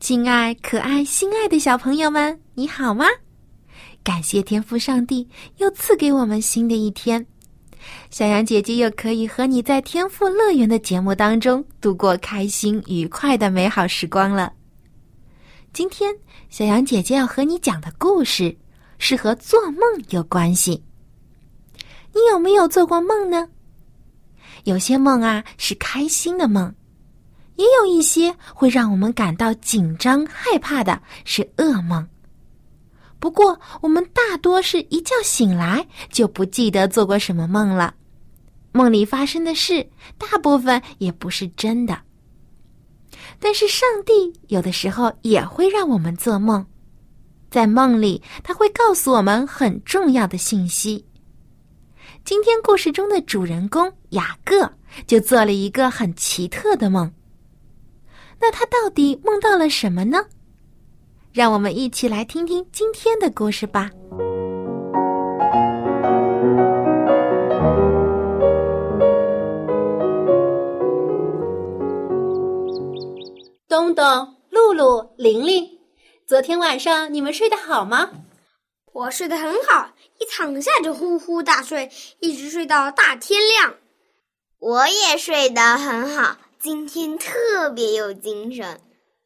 亲爱可爱心爱的小朋友们，你好吗？感谢天父上帝又赐给我们新的一天，小羊姐姐又可以和你在天父乐园的节目当中度过开心愉快的美好时光了。今天小羊姐姐要和你讲的故事是和做梦有关系。你有没有做过梦呢？有些梦啊是开心的梦，也有一些会让我们感到紧张害怕的是噩梦。不过我们大多是一觉醒来就不记得做过什么梦了，梦里发生的事大部分也不是真的。但是上帝有的时候也会让我们做梦，在梦里他会告诉我们很重要的信息。今天故事中的主人公雅各就做了一个很奇特的梦，那他到底梦到了什么呢？让我们一起来听听今天的故事吧。东东、露露、玲玲，昨天晚上你们睡得好吗？我睡得很好，一躺下就呼呼大睡，一直睡到大天亮。我也睡得很好，今天特别有精神。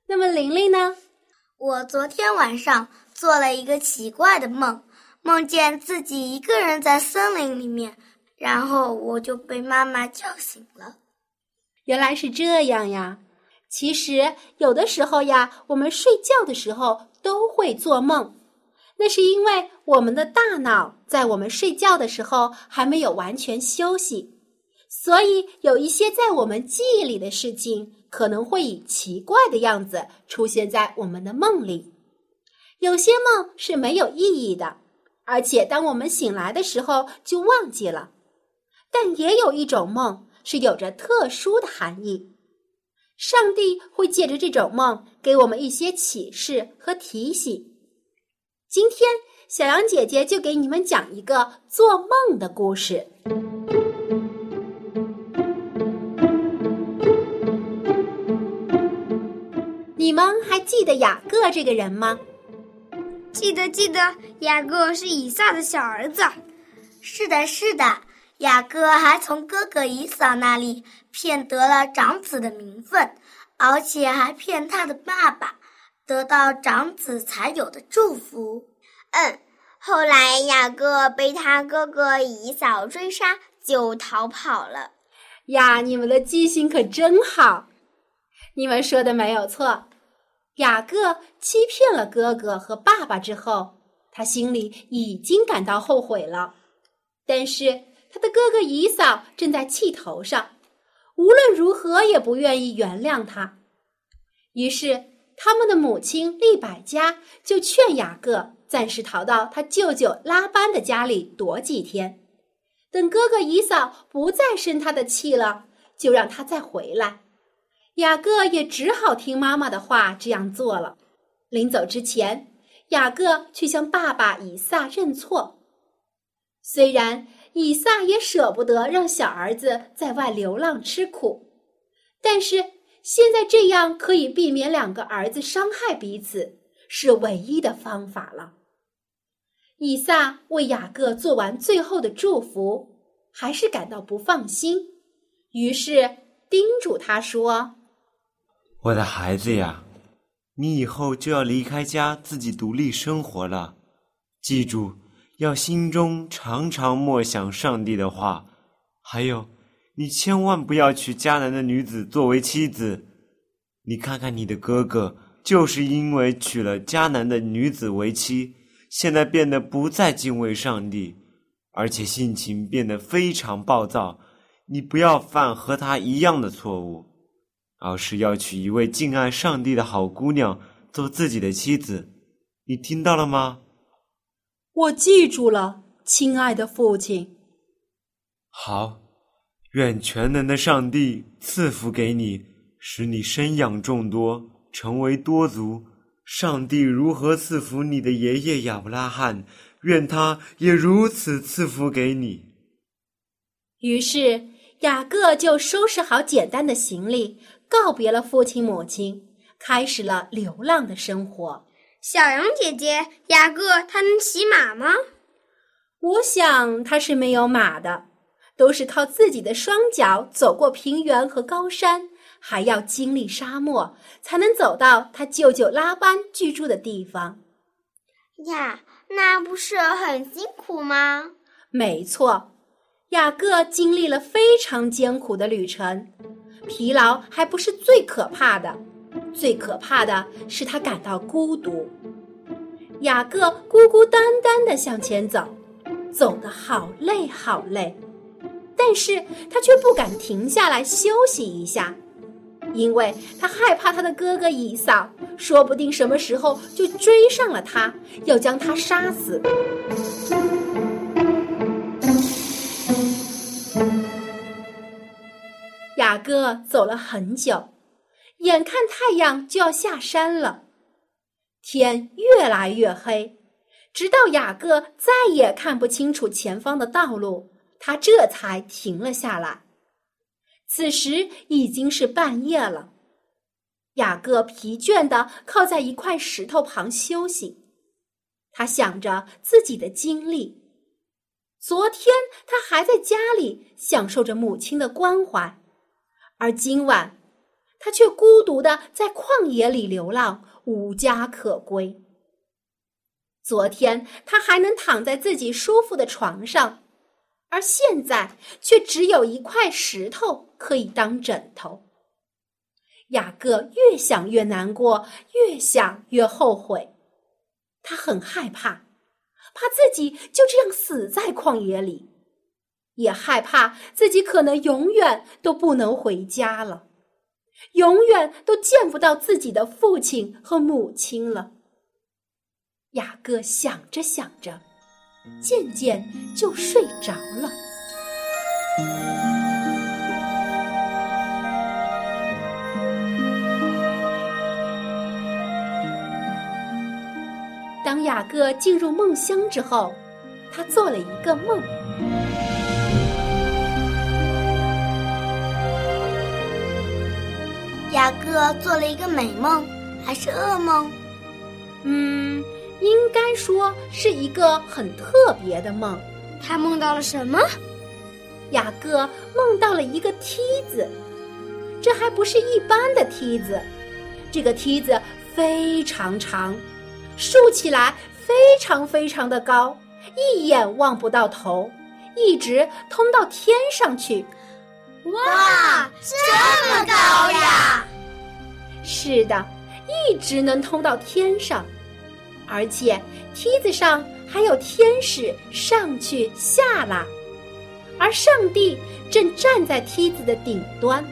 那么玲玲呢？我昨天晚上做了一个奇怪的梦，梦见自己一个人在森林里面，然后我就被妈妈叫醒了。原来是这样呀。其实有的时候呀，我们睡觉的时候都会做梦，那是因为我们的大脑在我们睡觉的时候还没有完全休息，所以有一些在我们记忆里的事情可能会以奇怪的样子出现在我们的梦里。有些梦是没有意义的，而且当我们醒来的时候就忘记了。但也有一种梦是有着特殊的含义，上帝会借着这种梦给我们一些启示和提醒。今天小羊姐姐就给你们讲一个做梦的故事。你们还记得雅各这个人吗？记得，雅各是以撒的小儿子。是的，雅各还从哥哥以扫那里骗得了长子的名分，而且还骗他的爸爸，得到长子才有的祝福。后来雅各被他哥哥以扫追杀，就逃跑了。呀，你们的记性可真好。你们说的没有错。雅各欺骗了哥哥和爸爸之后，他心里已经感到后悔了。但是他的哥哥以扫正在气头上，无论如何也不愿意原谅他。于是他们的母亲利百加就劝雅各暂时逃到他舅舅拉班的家里躲几天，等哥哥以扫不再生他的气了，就让他再回来。雅各也只好听妈妈的话，这样做了。临走之前，雅各去向爸爸以撒认错。虽然以撒也舍不得让小儿子在外流浪吃苦，但是现在这样可以避免两个儿子伤害彼此，是唯一的方法了。以撒为雅各做完最后的祝福，还是感到不放心，于是叮嘱他说：我的孩子呀，你以后就要离开家，自己独立生活了。记住，要心中常常默想上帝的话。还有，你千万不要娶迦南的女子作为妻子。你看看你的哥哥，就是因为娶了迦南的女子为妻，现在变得不再敬畏上帝，而且性情变得非常暴躁。你不要犯和他一样的错误。而是要娶一位敬爱上帝的好姑娘做自己的妻子。你听到了吗？我记住了，亲爱的父亲。好，愿全能的上帝赐福给你，使你生养众多，成为多族。上帝如何赐福你的爷爷亚伯拉罕，愿他也如此赐福给你。于是雅各就收拾好简单的行李，告别了父亲母亲，开始了流浪的生活。小羊姐姐，雅各他能骑马吗？我想他是没有马的，都是靠自己的双脚走过平原和高山，还要经历沙漠，才能走到他舅舅拉班居住的地方。呀，那不是很辛苦吗？没错，雅各经历了非常艰苦的旅程，疲劳还不是最可怕的，最可怕的是他感到孤独。雅各孤孤单单地向前走，走得好累好累，但是他却不敢停下来休息一下，因为他害怕他的哥哥以扫说不定什么时候就追上了他，要将他杀死。雅各走了很久，眼看太阳就要下山了，天越来越黑，直到雅各再也看不清楚前方的道路，他这才停了下来。此时已经是半夜了，雅各疲倦地靠在一块石头旁休息，他想着自己的经历。昨天他还在家里享受着母亲的关怀，而今晚他却孤独地在旷野里流浪，无家可归。昨天他还能躺在自己舒服的床上，而现在却只有一块石头可以当枕头。雅各越想越难过，越想越后悔，他很害怕，怕自己就这样死在旷野里，也害怕自己可能永远都不能回家了，永远都见不到自己的父亲和母亲了。雅各想着想着，渐渐就睡着了。当雅各进入梦乡之后，他做了一个梦。雅各做了一个美梦，还是噩梦？应该说是一个很特别的梦。他梦到了什么？雅各梦到了一个梯子，这还不是一般的梯子，这个梯子非常长，竖起来非常非常的高，一眼望不到头，一直通到天上去。哇，这么高呀！是的，一直能通到天上，而且梯子上还有天使上去下来，而上帝正站在梯子的顶端。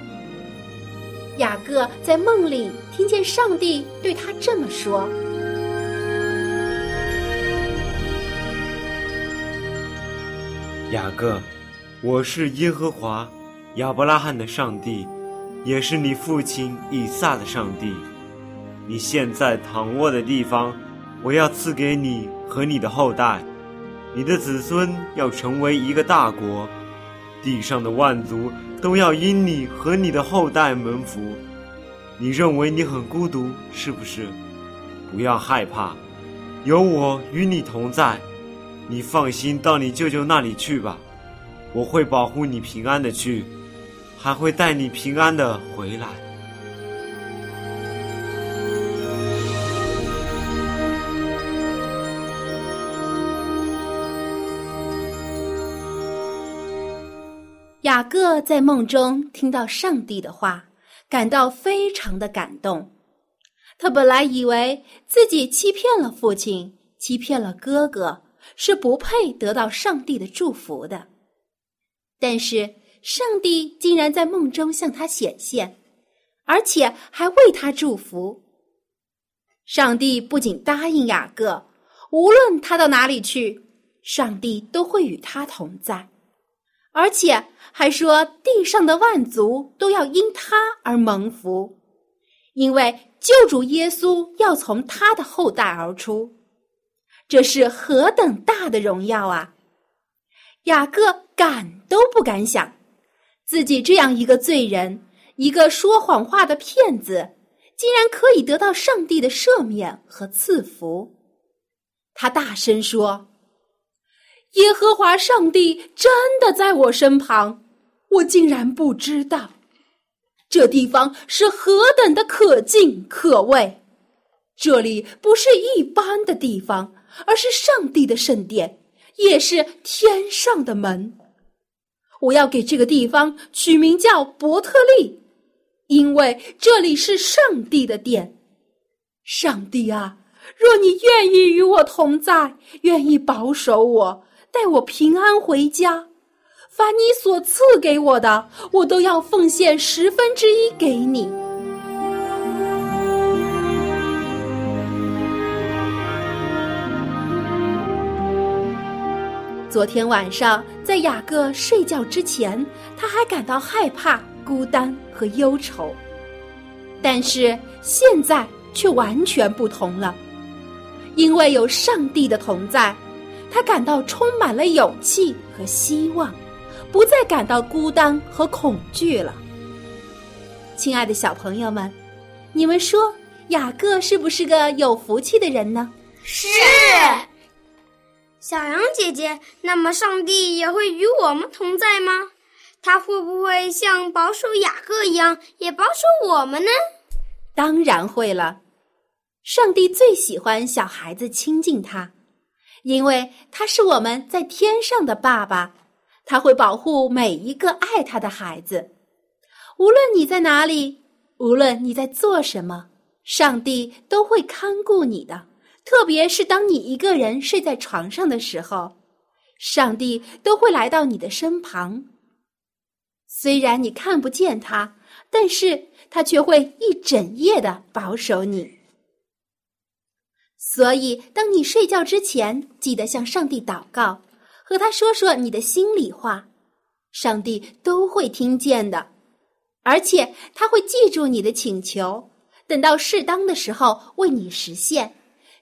雅各在梦里听见上帝对他这么说：雅各，我是耶和华亚伯拉罕的上帝，也是你父亲以撒的上帝。你现在躺卧的地方，我要赐给你和你的后代，你的子孙要成为一个大国，地上的万族都要因你和你的后代蒙福。你认为你很孤独，是不是？不要害怕，有我与你同在。你放心到你舅舅那里去吧，我会保护你平安的去，还会带你平安的回来。雅各在梦中听到上帝的话，感到非常的感动。他本来以为自己欺骗了父亲，欺骗了哥哥，是不配得到上帝的祝福的。但是上帝竟然在梦中向他显现，而且还为他祝福。上帝不仅答应雅各，无论他到哪里去，上帝都会与他同在，而且还说地上的万族都要因他而蒙福，因为救主耶稣要从他的后代而出。这是何等大的荣耀啊！雅各敢都不敢想，自己这样一个罪人，一个说谎话的骗子，竟然可以得到上帝的赦免和赐福。他大声说：耶和华上帝真的在我身旁，我竟然不知道。这地方是何等的可敬可畏，这里不是一般的地方，而是上帝的圣殿，也是天上的门。我要给这个地方取名叫伯特利，因为这里是上帝的殿。上帝啊，若你愿意与我同在，愿意保守我，带我平安回家，凡你所赐给我的，我都要奉献1/10给你。昨天晚上，在雅各睡觉之前，他还感到害怕、孤单和忧愁，但是现在却完全不同了。因为有上帝的同在，他感到充满了勇气和希望，不再感到孤单和恐惧了。亲爱的小朋友们，你们说雅各是不是个有福气的人呢？是。小羊姐姐，那么上帝也会与我们同在吗？他会不会像保守雅各一样，也保守我们呢？当然会了。上帝最喜欢小孩子亲近他，因为他是我们在天上的爸爸，他会保护每一个爱他的孩子。无论你在哪里，无论你在做什么，上帝都会看顾你的。特别是当你一个人睡在床上的时候，上帝都会来到你的身旁。虽然你看不见他，但是他却会一整夜的保守你。所以当你睡觉之前，记得向上帝祷告，和他说说你的心里话，上帝都会听见的，而且他会记住你的请求，等到适当的时候为你实现，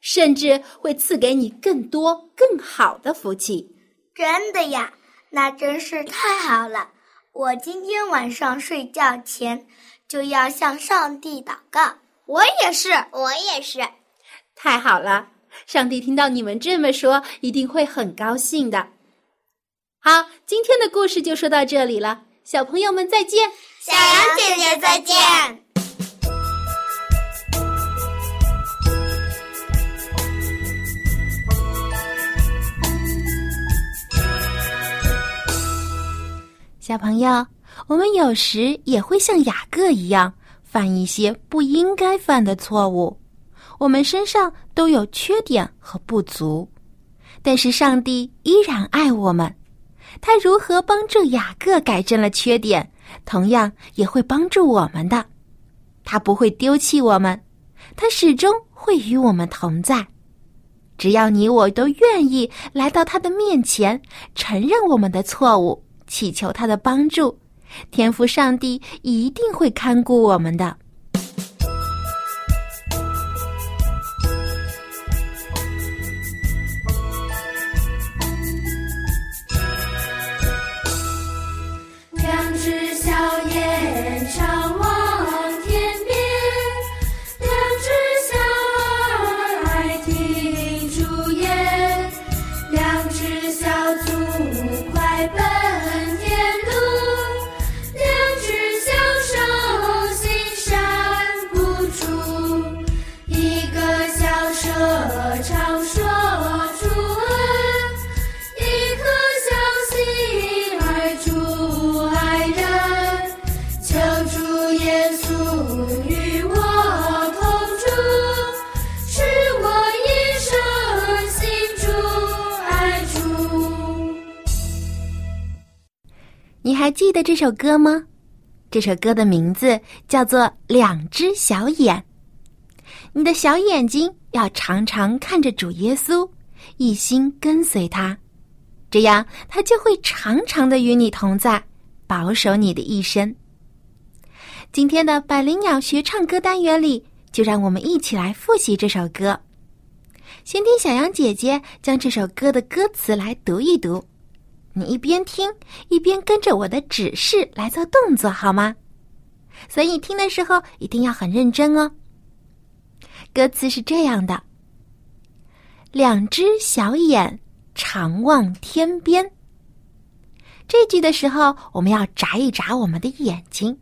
甚至会赐给你更多更好的福气。真的呀，那真是太好了。我今天晚上睡觉前就要向上帝祷告。我也是。太好了，上帝听到你们这么说，一定会很高兴的。好，今天的故事就说到这里了，小朋友们再见。小羊姐姐再见。小朋友，我们有时也会像雅各一样，犯一些不应该犯的错误。我们身上都有缺点和不足，但是上帝依然爱我们。他如何帮助雅各改正了缺点，同样也会帮助我们的。他不会丢弃我们，他始终会与我们同在。只要你我都愿意来到他的面前，承认我们的错误，祈求他的帮助，天父上帝一定会看顾我们的。还记得这首歌吗？这首歌的名字叫做《两只小眼》。你的小眼睛要常常看着主耶稣，一心跟随他，这样他就会常常的与你同在，保守你的一生。今天的百灵鸟学唱歌单元里，就让我们一起来复习这首歌。先听小羊姐姐将这首歌的歌词来读一读，你一边听一边跟着我的指示来做动作好吗？所以听的时候一定要很认真哦。歌词是这样的：两只小眼常望天边。这句的时候我们要眨一眨我们的眼睛。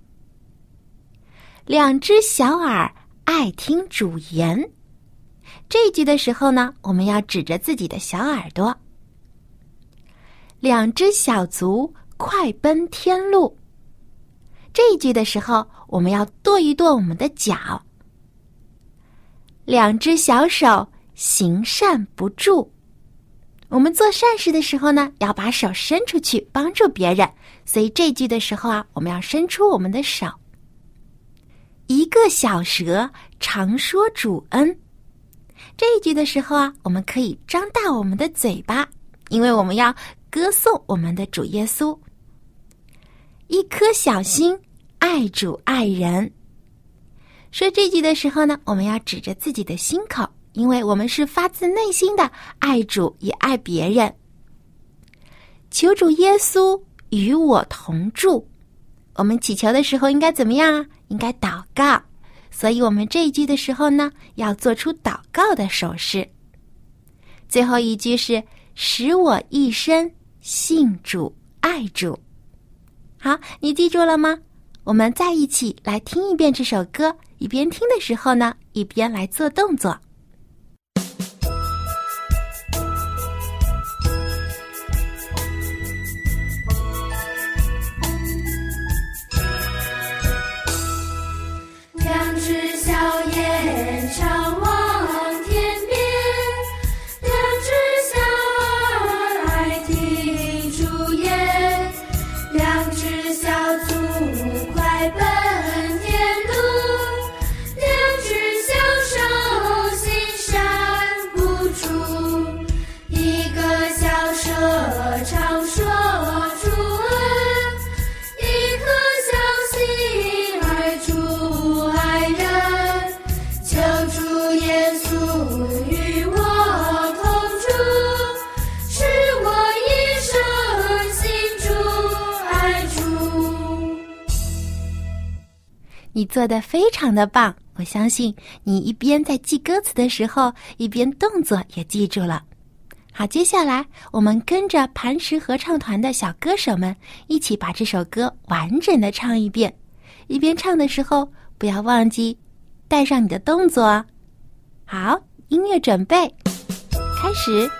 两只小耳爱听主言。这句的时候呢，我们要指着自己的小耳朵。两只小足快奔天路。这一句的时候，我们要跺一跺我们的脚。两只小手行善不住。我们做善事的时候呢，要把手伸出去帮助别人，所以这一句的时候啊，我们要伸出我们的手。一个小蛇常说主恩。这一句的时候啊，我们可以张大我们的嘴巴，因为我们要歌颂我们的主耶稣。一颗小心爱主爱人。说这句的时候呢，我们要指着自己的心口，因为我们是发自内心的爱主也爱别人。求主耶稣与我同住。我们祈求的时候应该怎么样啊？应该祷告。所以我们这一句的时候呢，要做出祷告的手势。最后一句是使我一生信主爱主。好，你记住了吗？我们再一起来听一遍这首歌，一边听的时候呢，一边来做动作。两只小眼常望你做得非常的棒，我相信你一边在记歌词的时候，一边动作也记住了。好，接下来我们跟着磐石合唱团的小歌手们一起把这首歌完整的唱一遍，一边唱的时候不要忘记带上你的动作哦。好，音乐准备开始。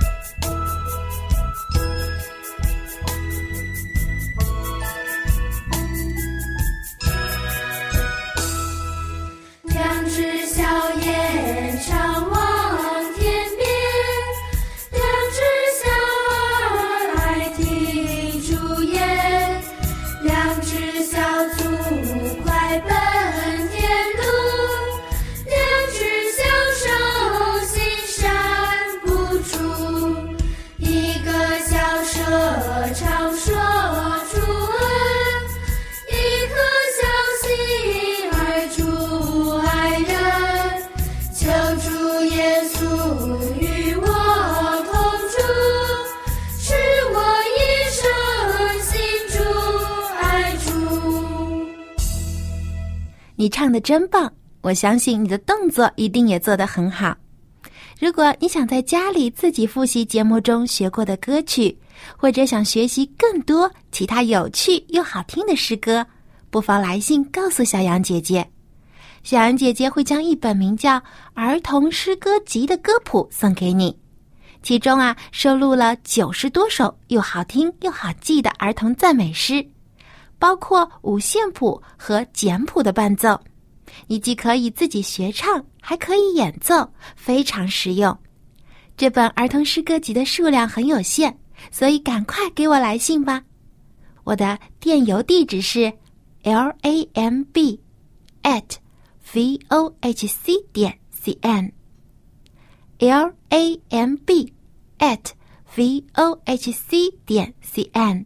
你唱得真棒，我相信你的动作一定也做得很好。如果你想在家里自己复习节目中学过的歌曲，或者想学习更多其他有趣又好听的诗歌，不妨来信告诉小羊姐姐。小羊姐姐会将一本名叫《儿童诗歌集》的歌谱送给你，其中啊收录了90多首又好听又好记的儿童赞美诗，包括五线谱和简谱的伴奏，你既可以自己学唱，还可以演奏，非常实用。这本儿童诗歌集的数量很有限，所以赶快给我来信吧。我的电邮地址是 lamb@vohc.cn lamb@vohc.cn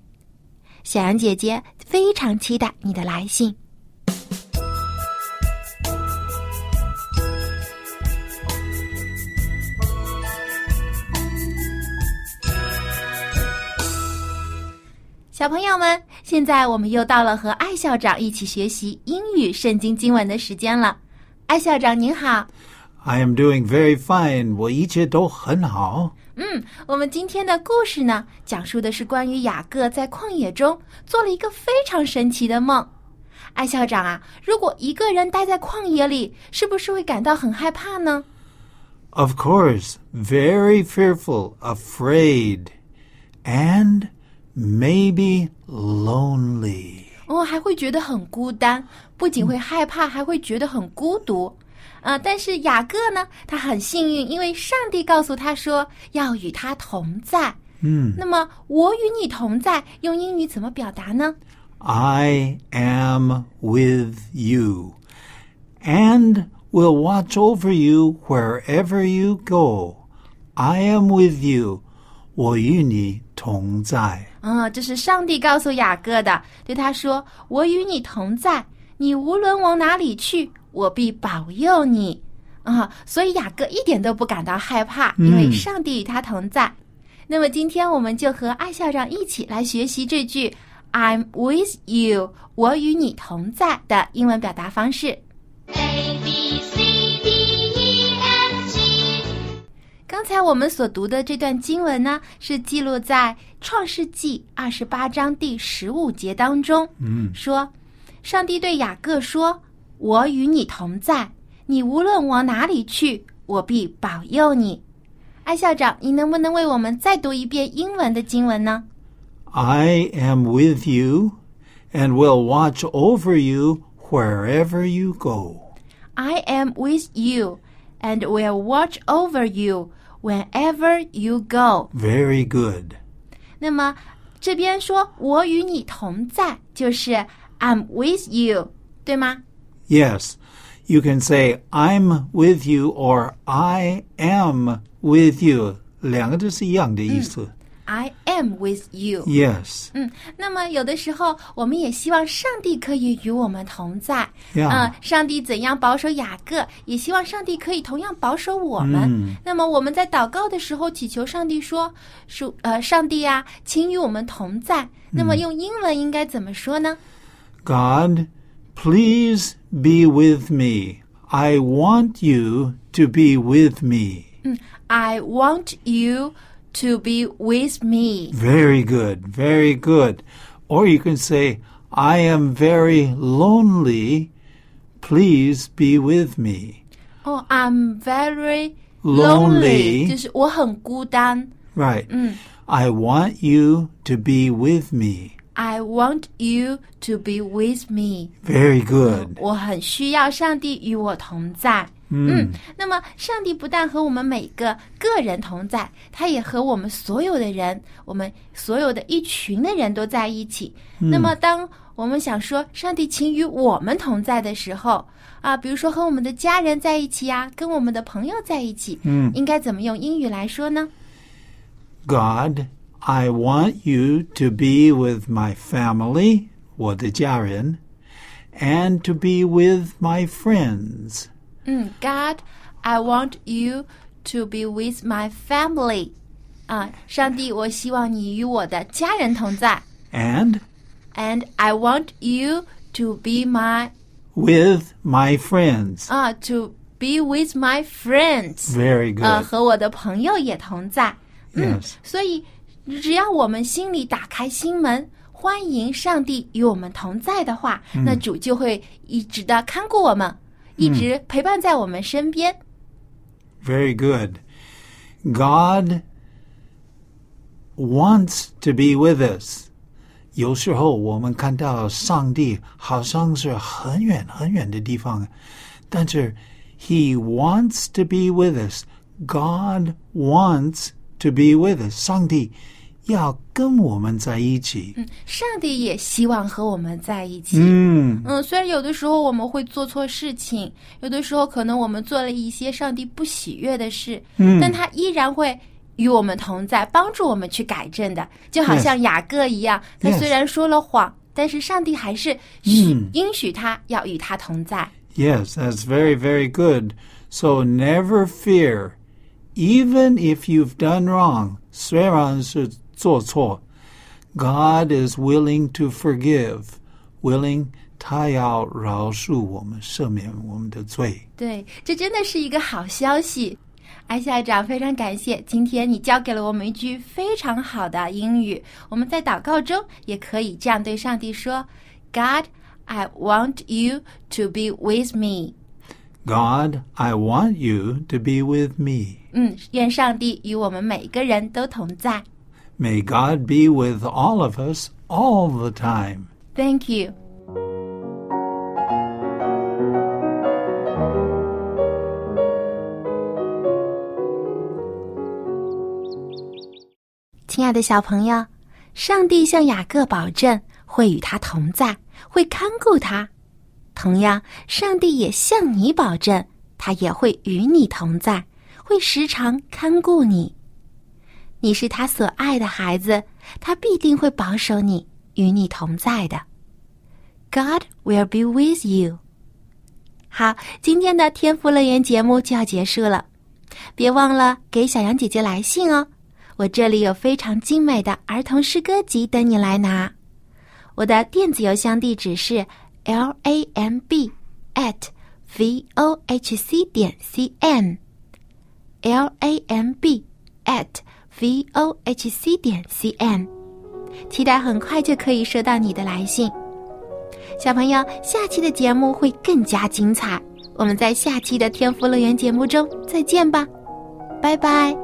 小羊姐姐非常期待你的来信。小朋友们，现在我们又到了和艾校长一起学习英语圣经经文的时间了。艾校长您好。I am doing very fine. 我一切都很好。我们今天的故事呢，讲述的是关于雅各在旷野中做了一个非常神奇的梦。艾校长啊，如果一个人待在旷野里，是不是会感到很害怕呢？ Of course, very fearful, afraid, and...Maybe lonely. 还会觉得很孤单，不仅会害怕，还会觉得很孤独。但是雅各呢，他很幸运，因为上帝告诉他说要与他同在。那么我与你同在，用英语怎么表达呢？ I am with you, and will watch over you wherever you go. I am with you. 我与你同在。这是上帝告诉雅各的，对他说，我与你同在，你无论往哪里去，我必保佑你。所以雅各一点都不感到害怕，因为上帝与他同在。那么今天我们就和艾校长一起来学习这句 I'm with you, 我与你同在的英文表达方式。刚才我们所读的这段经文呢，是记录在创世纪28章第15节当中。说上帝对雅各说，我与你同在，你无论往哪里去，我必保佑你。艾校长，你能不能为我们再读一遍英文的经文呢？ I am with you and will watch over you wherever you go. I am with you and will watch over you.Whenever you go. Very good. 那么这边说我与你同在，就是 I'm with you, 对吗？ Yes. You can say I'm with you or I am with you. 两个都是一样的意思。I am with you. Yes. 那么有的时候我们也希望上帝可以与我们同在。上帝怎样保守雅各，也希望上帝可以同样保守我们。那么我们在祷告的时候祈求上帝说，上帝啊，请与我们同在。那么用英文应该怎么说呢？ God, please be with me. I want you to be with me. I want you.To be with me. Very good, very good. Or you can say, I am very lonely. Please be with me. Oh, I'm very lonely. 就是我很孤单。Right. I want you to be with me. I want you to be with me. Very good. 我很需要上帝与我同在。那么上帝不但和我们每个个人同在，他也和我们所有的人，我们所有的一群的人都在一起。那么当我们想说上帝请与我们同在的时候啊，比如说和我们的家人在一起啊，跟我们的朋友在一起，应该怎么用英语来说呢？ God, I want you to be with my family, 我的家人 and to be with my friends.God, I want you to be with my family. 上帝，我希望你与我的家人同在。And I want you to be with my friends. To be with my friends. Very good. 和我的朋友也同在。Yes. 所以，只要我们心里打开心门，欢迎上帝与我们同在的话，那主就会一直的看顾我们。一直陪伴在我们身边。Very good. God wants to be with us. 有时候我们看到上帝好像是很远很远的地方，但是 He wants to be with us. God wants to be with us. 上帝要跟我们在一起。上帝也希望和我们在一起。虽然有的时候我们会做错事情，有的时候可能我们做了一些上帝不喜悦的事，但他依然会与我们同在，帮助我们去改正的。就好像雅各一样，他虽然说了谎，但是上帝还是应许他要与他同在。Yes, that's very, very good. So never fear, even if you've done wrong. 虽然是做错 ，God is willing to forgive. Willing， 他要饶恕我们，赦免我们的罪。对，这真的是一个好消息。艾校长，非常感谢今天你教给了我们一句非常好的英语。我们在祷告中也可以这样对上帝说 ：God, I want you to be with me. God, I want you to be with me. 愿上帝与我们每个人都同在。May God be with all of us all the time. Thank you. 亲爱的小朋友，上帝向雅各保证会与他同在，会看顾他。同样，上帝也向你保证，他也会与你同在，会时常看顾你。你是他所爱的孩子，他必定会保守你，与你同在的。God will be with you. 好，今天的天赋乐园节目就要结束了，别忘了给小羊姐姐来信哦。我这里有非常精美的儿童诗歌集等你来拿。我的电子邮箱地址是 lamb@vohc.cn lamb@vohc.cn。 期待很快就可以收到你的来信。小朋友，下期的节目会更加精彩，我们在下期的天赋乐园节目中再见吧，拜拜。